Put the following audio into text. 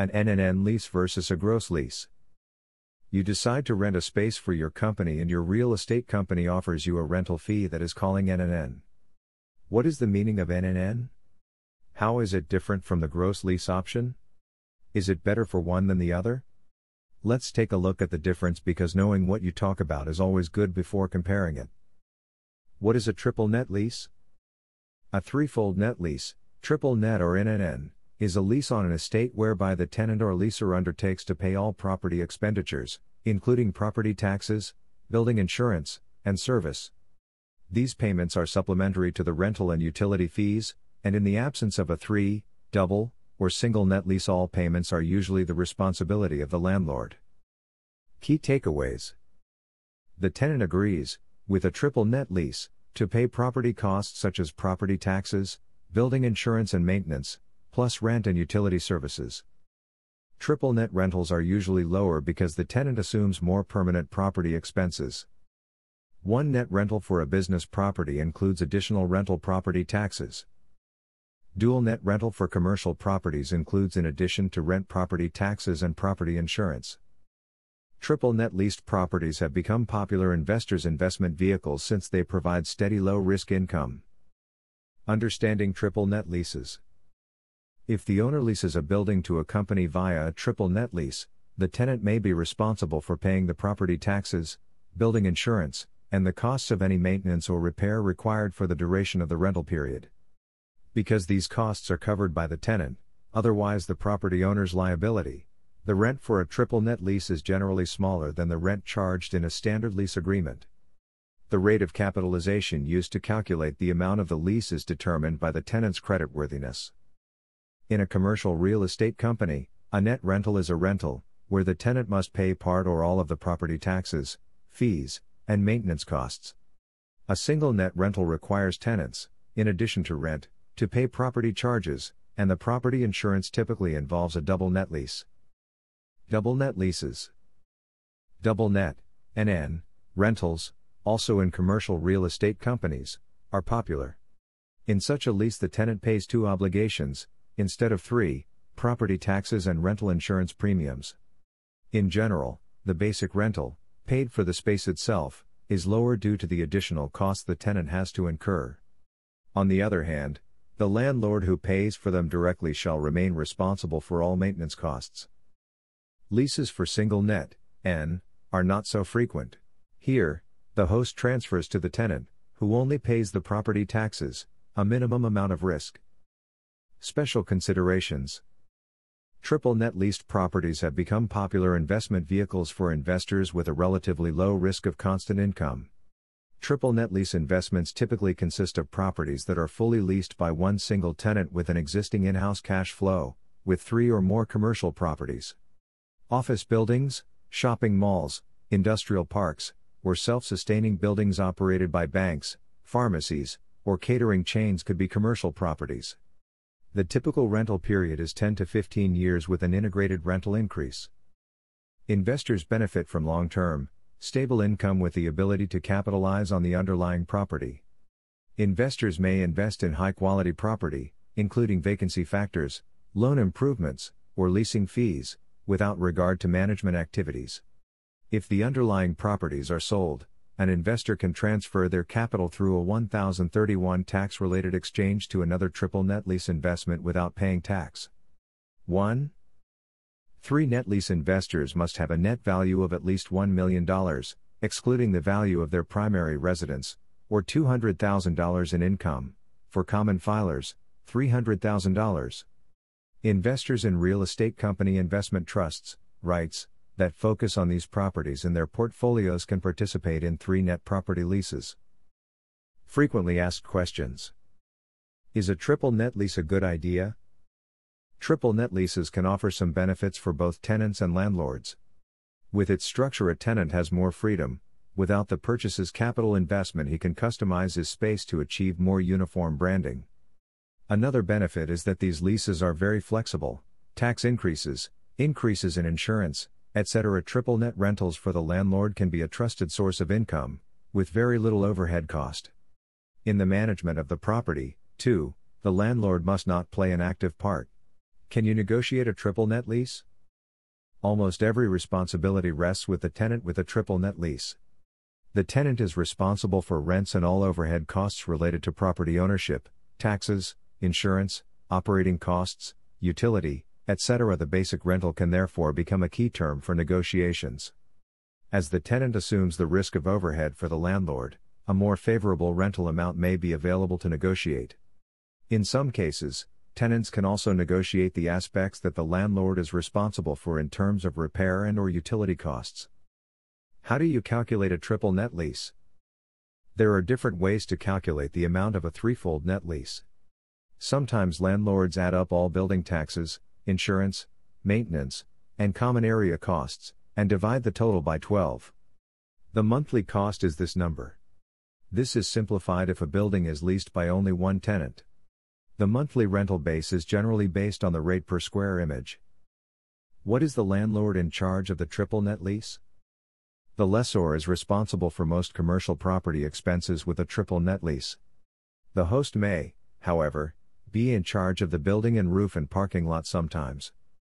an NNN lease versus a gross lease. You decide to rent a space for your company and your real estate company offers you a rental fee that is calling NNN. What is the meaning of NNN? How is it different from the gross lease option? Is it better for one than the other? Let's take a look at the difference because knowing what you talk about is always good before comparing it. What is a triple net lease? A threefold net lease, triple net or NNN, is a lease on an estate whereby the tenant or leaser undertakes to pay all property expenditures, including property taxes, building insurance, and service. These payments are supplementary to the rental and utility fees, and in the absence of a three, double, or single net lease, all payments are usually the responsibility of the landlord. Key takeaways. The tenant agrees, with a triple net lease, to pay property costs such as property taxes, building insurance and maintenance, plus rent and utility services. Triple net rentals are usually lower because the tenant assumes more permanent property expenses. One net rental for a business property includes additional rental property taxes. Dual net rental for commercial properties includes in addition to rent property taxes and property insurance. Triple net leased properties have become popular investors' investment vehicles since they provide steady low-risk income. Understanding triple net leases. If the owner leases a building to a company via a triple net lease, the tenant may be responsible for paying the property taxes, building insurance, and the costs of any maintenance or repair required for the duration of the rental period. Because these costs are covered by the tenant, otherwise the property owner's liability, the rent for a triple net lease is generally smaller than the rent charged in a standard lease agreement. The rate of capitalization used to calculate the amount of the lease is determined by the tenant's creditworthiness. In a commercial real estate company, a net rental is a rental, where the tenant must pay part or all of the property taxes, fees, and maintenance costs. A single net rental requires tenants, in addition to rent, to pay property charges, and the property insurance typically involves a double net lease. Double net leases. Double net, NN, rentals, also in commercial real estate companies, are popular. In such a lease the tenant pays two obligations, instead of three, property taxes and rental insurance premiums. In general, the basic rental, paid for the space itself, is lower due to the additional cost the tenant has to incur. On the other hand, the landlord who pays for them directly shall remain responsible for all maintenance costs. Leases for single net, N, are not so frequent. Here, the host transfers to the tenant, who only pays the property taxes, a minimum amount of risk. Special considerations. Triple net leased properties have become popular investment vehicles for investors with a relatively low risk of constant income. Triple net lease investments typically consist of properties that are fully leased by one single tenant with an existing in-house cash flow, with three or more commercial properties. Office buildings, shopping malls, industrial parks, or self-sustaining buildings operated by banks, pharmacies, or catering chains could be commercial properties. The typical rental period is 10 to 15 years with an integrated rental increase. Investors benefit from long-term, stable income with the ability to capitalize on the underlying property. Investors may invest in high-quality property, including vacancy factors, loan improvements, or leasing fees, without regard to management activities. If the underlying properties are sold, an investor can transfer their capital through a 1031 tax-related exchange to another triple net lease investment without paying tax. 1. Three net lease investors must have a net value of at least $1 million, excluding the value of their primary residence, or $200,000 in income, for common filers, $300,000. Investors in real estate company investment trusts, rights, that focus on these properties in their portfolios can participate in three net property leases. Frequently asked questions. Is a triple net lease a good idea? Triple net leases can offer some benefits for both tenants and landlords. With its structure, a tenant has more freedom. Without the purchase's capital investment, he can customize his space to achieve more uniform branding. Another benefit is that these leases are very flexible. Tax increases, increases in insurance, etc. Triple net rentals for the landlord can be a trusted source of income, with very little overhead cost. In the management of the property, too, the landlord must not play an active part. Can you negotiate a triple net lease? Almost every responsibility rests with the tenant with a triple net lease. The tenant is responsible for rents and all overhead costs related to property ownership, taxes, insurance, operating costs, utility, etc. The basic rental can therefore become a key term for negotiations. As the tenant assumes the risk of overhead for the landlord, a more favorable rental amount may be available to negotiate. In some cases, tenants can also negotiate the aspects that the landlord is responsible for in terms of repair and/or utility costs. How do you calculate a triple net lease? There are different ways to calculate the amount of a threefold net lease. Sometimes landlords add up all building taxes, insurance, maintenance, and common area costs, and divide the total by 12. The monthly cost is this number. This is simplified if a building is leased by only one tenant. The monthly rental base is generally based on the rate per square image. What is the landlord in charge of the triple net lease? The lessor is responsible for most commercial property expenses with a triple net lease. The host may, however, be in charge of the building and roof and parking lot sometimes.